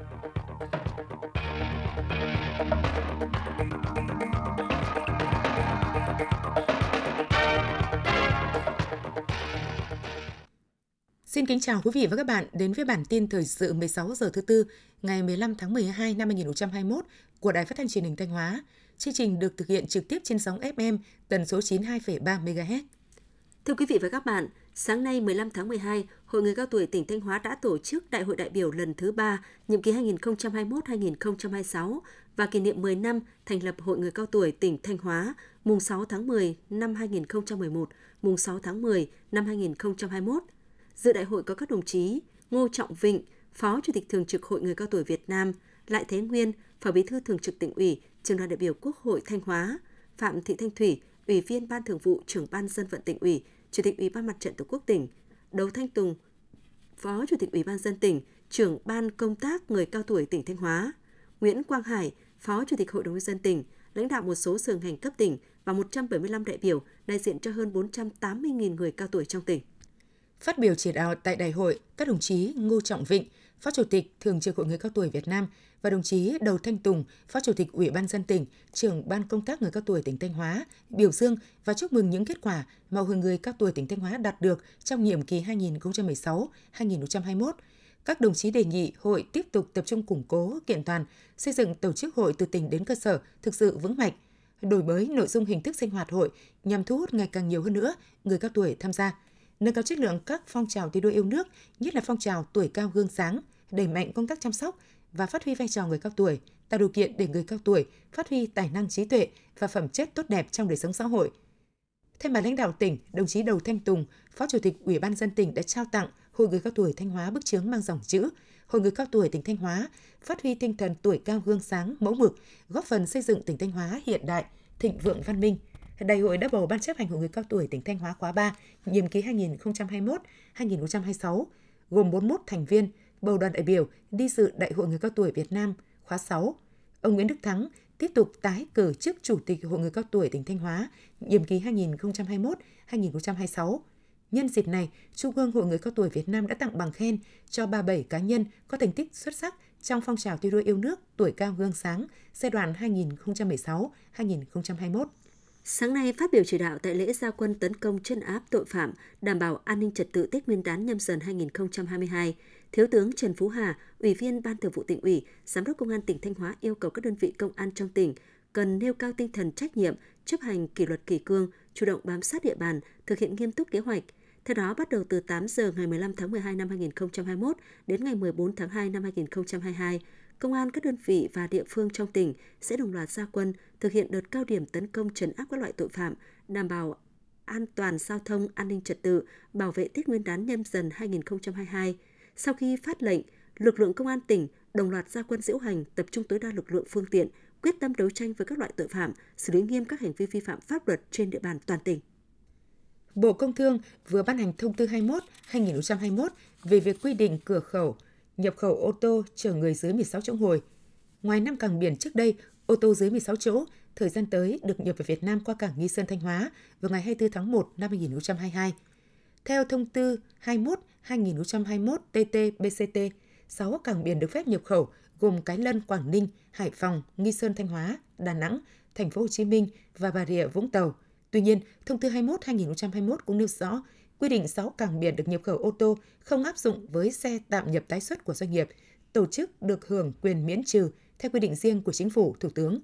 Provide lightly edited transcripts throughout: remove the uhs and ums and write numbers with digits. Xin kính chào quý vị và các bạn đến với bản tin thời sự 16 giờ thứ Tư ngày 15 tháng 12 năm 2021 của Đài Phát thanh Truyền hình Thanh Hóa. Chương trình được thực hiện trực tiếp trên sóng FM tần số 92,3 MHz. Thưa quý vị và các bạn, sáng nay 15 tháng 12, Hội Người Cao Tuổi tỉnh Thanh Hóa đã tổ chức Đại hội đại biểu lần thứ 3, nhiệm kỳ 2021-2026 và kỷ niệm 10 năm thành lập Hội Người Cao Tuổi tỉnh Thanh Hóa, mùng 6 tháng 10 năm 2011, mùng 6 tháng 10 năm 2021. Dự đại hội có các đồng chí Ngô Trọng Vịnh, Phó Chủ tịch Thường trực Hội Người Cao Tuổi Việt Nam, Lại Thế Nguyên, Phó Bí thư Thường trực Tỉnh ủy, Trưởng đoàn đại biểu Quốc hội Thanh Hóa, Phạm Thị Thanh Thủy, Ủy viên Ban Thường vụ, Trưởng Ban Dân vận Tỉnh ủy, Chủ tịch Ủy ban Mặt trận Tổ quốc tỉnh, Đậu Thanh Tùng, Phó Chủ tịch Ủy ban dân tỉnh, Trưởng Ban Công tác Người Cao Tuổi tỉnh Thanh Hóa, Nguyễn Quang Hải, Phó Chủ tịch Hội đồng nhân dân tỉnh, lãnh đạo một số sở ngành cấp tỉnh và 175 đại biểu đại diện cho hơn 480.000 người cao tuổi trong tỉnh. Phát biểu chỉ đạo tại đại hội, các đồng chí Ngô Trọng Vịnh, Phó Chủ tịch Thường trực Hội Người Cao Tuổi Việt Nam và đồng chí Đậu Thanh Tùng, Phó Chủ tịch Ủy ban dân tỉnh, Trưởng Ban Công tác Người Cao Tuổi tỉnh Thanh Hóa, biểu dương và chúc mừng những kết quả mà Hội Người Cao Tuổi tỉnh Thanh Hóa đạt được trong nhiệm kỳ 2016-2021. Các đồng chí đề nghị hội tiếp tục tập trung củng cố, kiện toàn, xây dựng tổ chức hội từ tỉnh đến cơ sở thực sự vững mạnh, đổi mới nội dung hình thức sinh hoạt hội nhằm thu hút ngày càng nhiều hơn nữa người cao tuổi tham gia, nâng cao chất lượng các phong trào thi đua yêu nước, nhất là phong trào tuổi cao gương sáng, đẩy mạnh công tác chăm sóc và phát huy vai trò người cao tuổi, tạo điều kiện để người cao tuổi phát huy tài năng trí tuệ và phẩm chất tốt đẹp trong đời sống xã hội. Thay mặt lãnh đạo tỉnh, đồng chí Đậu Thanh Tùng, Phó Chủ tịch Ủy ban nhân dân tỉnh đã trao tặng Hội Người Cao Tuổi Thanh Hóa bức chướng mang dòng chữ Hội Người Cao Tuổi tỉnh Thanh Hóa phát huy tinh thần tuổi cao gương sáng mẫu mực, góp phần xây dựng tỉnh Thanh Hóa hiện đại, thịnh vượng văn minh. Đại hội đã bầu Ban chấp hành Hội Người Cao Tuổi tỉnh Thanh Hóa khóa 3, nhiệm kỳ 2021-2026, gồm 41 thành viên, bầu đoàn đại biểu đi dự Đại hội Người Cao Tuổi Việt Nam khóa 6. Ông Nguyễn Đức Thắng tiếp tục tái cử chức Chủ tịch Hội Người Cao Tuổi tỉnh Thanh Hóa, nhiệm kỳ 2021-2026. Nhân dịp này, Trung ương Hội Người Cao Tuổi Việt Nam đã tặng bằng khen cho 37 cá nhân có thành tích xuất sắc trong phong trào thi đua yêu nước tuổi cao gương sáng giai đoạn 2016-2021. Sáng nay, phát biểu chỉ đạo tại lễ ra quân tấn công trấn áp tội phạm, đảm bảo an ninh trật tự Tết Nguyên đán Nhâm Dần 2022, Thiếu tướng Trần Phú Hà, Ủy viên Ban Thường vụ Tỉnh ủy, Giám đốc Công an tỉnh Thanh Hóa yêu cầu các đơn vị công an trong tỉnh cần nêu cao tinh thần trách nhiệm, chấp hành kỷ luật kỷ cương, chủ động bám sát địa bàn, thực hiện nghiêm túc kế hoạch. Theo đó, bắt đầu từ 8 giờ ngày 15 tháng 12 năm 2021 đến ngày 14 tháng 2 năm 2022, Công an các đơn vị và địa phương trong tỉnh sẽ đồng loạt ra quân thực hiện đợt cao điểm tấn công trấn áp các loại tội phạm, đảm bảo an toàn giao thông, an ninh trật tự, bảo vệ Tết Nguyên đán Nhâm Dần 2022. Sau khi phát lệnh, lực lượng công an tỉnh đồng loạt ra quân diễu hành, tập trung tối đa lực lượng phương tiện, quyết tâm đấu tranh với các loại tội phạm, xử lý nghiêm các hành vi vi phạm pháp luật trên địa bàn toàn tỉnh. Bộ Công Thương vừa ban hành thông tư 21/2021 về việc quy định cửa khẩu nhập khẩu ô tô chở người dưới 16 chỗ ngồi. Ngoài 5 cảng biển trước đây, ô tô dưới 16 chỗ thời gian tới được nhập về Việt Nam qua cảng Nghi Sơn Thanh Hóa vào ngày 24 tháng 1 năm 2022. Theo thông tư 21/2021/TT-BCT, 6 cảng biển được phép nhập khẩu gồm Cái Lân, Quảng Ninh, Hải Phòng, Nghi Sơn Thanh Hóa, Đà Nẵng, Thành phố Hồ Chí Minh và Bà Rịa Vũng Tàu. Tuy nhiên, thông tư 21/2021 cũng nêu rõ quy định 6 cảng biển được nhập khẩu ô tô không áp dụng với xe tạm nhập tái xuất của doanh nghiệp, tổ chức được hưởng quyền miễn trừ theo quy định riêng của Chính phủ, Thủ tướng.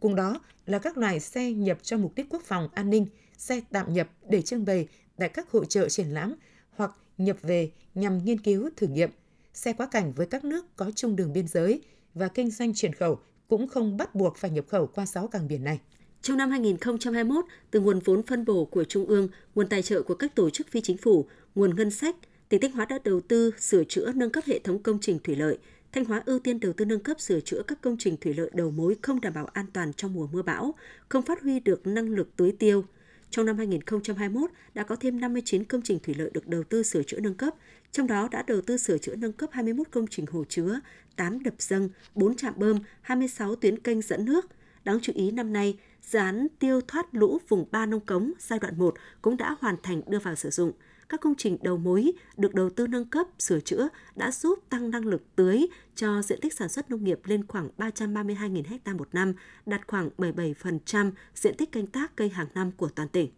Cùng đó là các loại xe nhập cho mục đích quốc phòng, an ninh, xe tạm nhập để trưng bày tại các hội chợ triển lãm hoặc nhập về nhằm nghiên cứu thử nghiệm, xe quá cảnh với các nước có chung đường biên giới và kinh doanh chuyển khẩu cũng không bắt buộc phải nhập khẩu qua 6 cảng biển này. Trong năm 2021, từ nguồn vốn phân bổ của Trung ương, nguồn tài trợ của các tổ chức phi chính phủ, nguồn ngân sách, tỉnh Thanh Hóa đã đầu tư sửa chữa nâng cấp hệ thống công trình thủy lợi. Thanh Hóa ưu tiên đầu tư nâng cấp sửa chữa các công trình thủy lợi đầu mối không đảm bảo an toàn trong mùa mưa bão, không phát huy được năng lực tưới tiêu. Trong năm 2021, đã có thêm 59 công trình thủy lợi được đầu tư sửa chữa nâng cấp, trong đó đã đầu tư sửa chữa nâng cấp 21 công trình hồ chứa, 8 đập dâng, 4 trạm bơm, 26 tuyến kênh dẫn nước. Đáng chú ý năm nay, dự án tiêu thoát lũ vùng Ba Nông Cống giai đoạn 1 cũng đã hoàn thành đưa vào sử dụng. các công trình đầu mối được đầu tư nâng cấp, sửa chữa đã giúp tăng năng lực tưới cho diện tích sản xuất nông nghiệp lên khoảng 332.000 ha một năm, đạt khoảng 77% diện tích canh tác cây hàng năm của toàn tỉnh.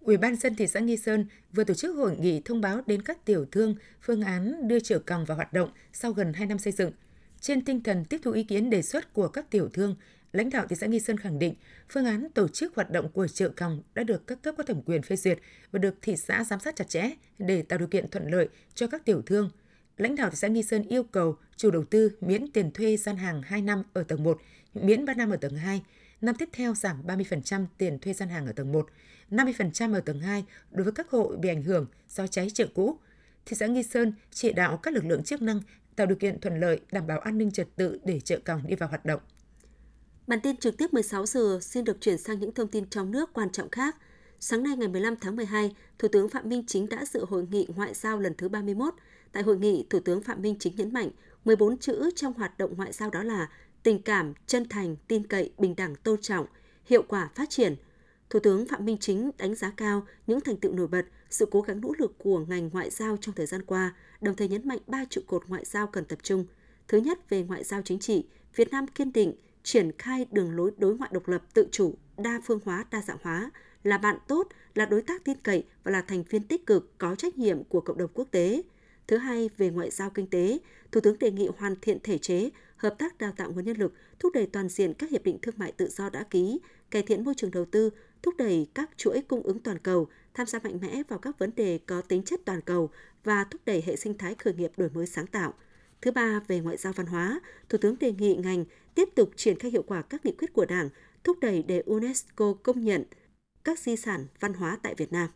Ủy ban dân thị xã Nghi Sơn vừa tổ chức hội nghị thông báo đến các tiểu thương phương án đưa chợ còng vào hoạt động sau gần 2 năm xây dựng. Trên tinh thần tiếp thu ý kiến đề xuất của các tiểu thương, lãnh đạo thị xã Nghi Sơn khẳng định phương án tổ chức hoạt động của chợ còng đã được các cấp có thẩm quyền phê duyệt và được thị xã giám sát chặt chẽ để tạo điều kiện thuận lợi cho các tiểu thương. Lãnh đạo thị xã Nghi Sơn yêu cầu chủ đầu tư miễn tiền thuê gian hàng 2 năm ở tầng 1, miễn 3 năm ở tầng 2, năm tiếp theo giảm 30% tiền thuê gian hàng ở tầng 1, 50% ở tầng 2 đối với các hộ bị ảnh hưởng do cháy chợ cũ. Thị xã Nghi Sơn chỉ đạo các lực lượng chức năng tạo điều kiện thuận lợi, đảm bảo an ninh trật tự để chợ còng đi vào hoạt động. Bản tin trực tiếp 16 giờ xin được chuyển sang những thông tin trong nước quan trọng khác. Sáng nay ngày 15 tháng 12, Thủ tướng Phạm Minh Chính đã dự hội nghị ngoại giao lần thứ 31. Tại hội nghị, Thủ tướng Phạm Minh Chính nhấn mạnh 14 chữ trong hoạt động ngoại giao đó là tình cảm, chân thành, tin cậy, bình đẳng, tôn trọng, hiệu quả phát triển. Thủ tướng Phạm Minh Chính đánh giá cao những thành tựu nổi bật, sự cố gắng nỗ lực của ngành ngoại giao trong thời gian qua, đồng thời nhấn mạnh 3 trụ cột ngoại giao cần tập trung. Thứ nhất, về ngoại giao chính trị, Việt Nam kiên định triển khai đường lối đối ngoại độc lập, tự chủ, đa phương hóa, đa dạng hóa, là bạn tốt, là đối tác tin cậy và là thành viên tích cực có trách nhiệm của cộng đồng quốc tế. Thứ hai, về ngoại giao kinh tế, Thủ tướng đề nghị hoàn thiện thể chế, hợp tác đào tạo nguồn nhân lực, thúc đẩy toàn diện các hiệp định thương mại tự do đã ký, cải thiện môi trường đầu tư, thúc đẩy các chuỗi cung ứng toàn cầu, tham gia mạnh mẽ vào các vấn đề có tính chất toàn cầu và thúc đẩy hệ sinh thái khởi nghiệp đổi mới sáng tạo. Thứ ba, về ngoại giao văn hóa, Thủ tướng đề nghị ngành tiếp tục triển khai hiệu quả các nghị quyết của Đảng, thúc đẩy để UNESCO công nhận các di sản văn hóa tại Việt Nam.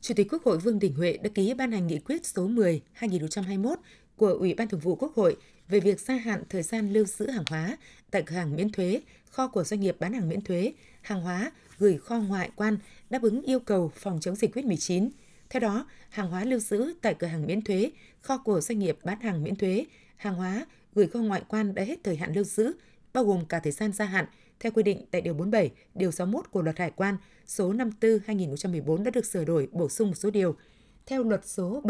Chủ tịch Quốc hội Vương Đình Huệ đã ký ban hành nghị quyết số 10/2021 của Ủy ban Thường vụ Quốc hội về việc gia hạn thời gian lưu giữ hàng hóa tại cửa hàng miễn thuế, kho của doanh nghiệp bán hàng miễn thuế, hàng hóa gửi kho ngoại quan đáp ứng yêu cầu phòng chống dịch COVID-19. Theo đó, hàng hóa lưu giữ tại cửa hàng miễn thuế, kho của doanh nghiệp bán hàng miễn thuế, hàng hóa gửi kho ngoại quan đã hết thời hạn lưu giữ, bao gồm cả thời gian gia hạn, theo quy định tại Điều 47, Điều 61 của Luật Hải quan số 54-2014 đã được sửa đổi bổ sung một số điều, theo Luật số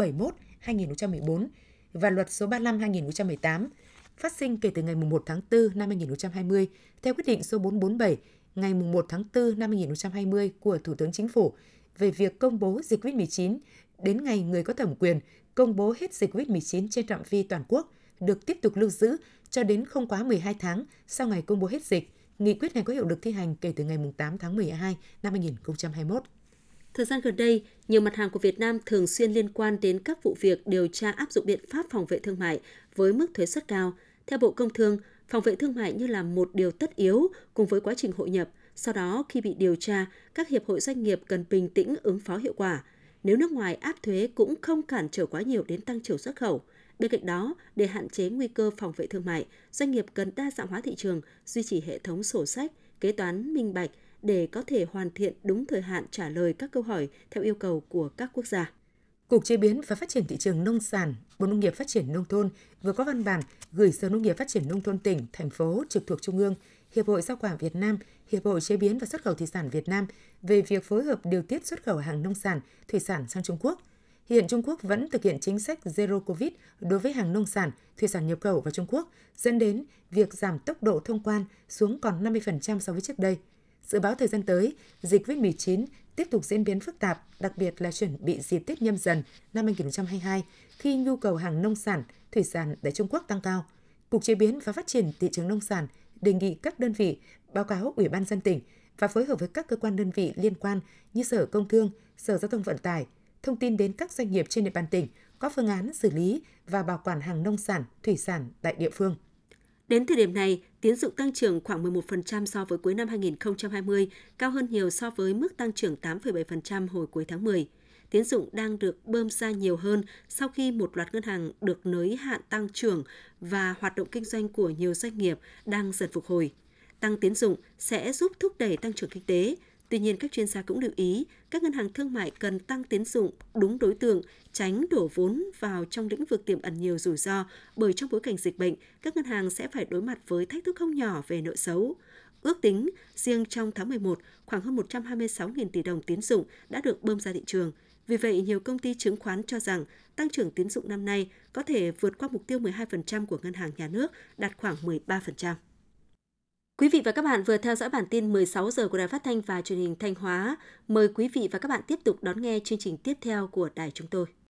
71-2014 và Luật số 35-2018, phát sinh kể từ ngày 1 tháng 4 năm 2020, theo quyết định số 447 ngày 1 tháng 4 năm 2020 của Thủ tướng Chính phủ về việc công bố dịch COVID-19 đến ngày người có thẩm quyền công bố hết dịch COVID-19 trên phạm vi toàn quốc được tiếp tục lưu giữ cho đến không quá 12 tháng sau ngày công bố hết dịch. Nghị quyết này có hiệu lực thi hành kể từ ngày 8 tháng 12 năm 2021. Thời gian gần đây, nhiều mặt hàng của Việt Nam thường xuyên liên quan đến các vụ việc điều tra áp dụng biện pháp phòng vệ thương mại với mức thuế suất cao. Theo Bộ Công Thương, phòng vệ thương mại như là một điều tất yếu cùng với quá trình hội nhập. Sau đó, khi bị điều tra, các hiệp hội doanh nghiệp cần bình tĩnh ứng phó hiệu quả. Nếu nước ngoài áp thuế cũng không cản trở quá nhiều đến tăng trưởng xuất khẩu. Bên cạnh đó, để hạn chế nguy cơ phòng vệ thương mại, doanh nghiệp cần đa dạng hóa thị trường, duy trì hệ thống sổ sách, kế toán minh bạch để có thể hoàn thiện đúng thời hạn trả lời các câu hỏi theo yêu cầu của các quốc gia. Cục Chế biến và Phát triển thị trường nông sản, Bộ Nông nghiệp Phát triển Nông thôn vừa có văn bản gửi Sở Nông nghiệp Phát triển Nông thôn tỉnh, thành phố trực thuộc Trung ương, Hiệp hội Rau quả Việt Nam, Hiệp hội Chế biến và Xuất khẩu Thủy sản Việt Nam về việc phối hợp điều tiết xuất khẩu hàng nông sản, thủy sản sang Trung Quốc. Hiện Trung Quốc vẫn thực hiện chính sách Zero Covid đối với hàng nông sản, thủy sản nhập khẩu vào Trung Quốc, dẫn đến việc giảm tốc độ thông quan xuống còn 50% so với trước đây. Dự báo thời gian tới, dịch COVID-19 tiếp tục diễn biến phức tạp, đặc biệt là chuẩn bị dịp Tết Nhâm Dần năm 2022, khi nhu cầu hàng nông sản, thủy sản tại Trung Quốc tăng cao. Cục Chế biến và Phát triển thị trường nông sản đề nghị các đơn vị báo cáo Ủy ban dân tỉnh và phối hợp với các cơ quan đơn vị liên quan như Sở Công Thương, Sở Giao thông Vận tải, thông tin đến các doanh nghiệp trên địa bàn tỉnh có phương án xử lý và bảo quản hàng nông sản, thủy sản tại địa phương. Đến thời điểm này, tín dụng tăng trưởng khoảng 11% so với cuối năm 2020, cao hơn nhiều so với mức tăng trưởng 8,7% hồi cuối tháng 10. Tín dụng đang được bơm ra nhiều hơn sau khi một loạt ngân hàng được nới hạn tăng trưởng và hoạt động kinh doanh của nhiều doanh nghiệp đang dần phục hồi. Tăng tín dụng sẽ giúp thúc đẩy tăng trưởng kinh tế. Tuy nhiên, các chuyên gia cũng lưu ý, các ngân hàng thương mại cần tăng tín dụng đúng đối tượng, tránh đổ vốn vào trong lĩnh vực tiềm ẩn nhiều rủi ro, bởi trong bối cảnh dịch bệnh, các ngân hàng sẽ phải đối mặt với thách thức không nhỏ về nợ xấu. Ước tính, riêng trong tháng 11, khoảng hơn 126.000 tỷ đồng tín dụng đã được bơm ra thị trường. Vì vậy, nhiều công ty chứng khoán cho rằng tăng trưởng tín dụng năm nay có thể vượt qua mục tiêu 12% của Ngân hàng Nhà nước, đạt khoảng 13%. Quý vị và các bạn vừa theo dõi bản tin 16 giờ của Đài Phát thanh và Truyền hình Thanh Hóa. Mời quý vị và các bạn tiếp tục đón nghe chương trình tiếp theo của đài chúng tôi.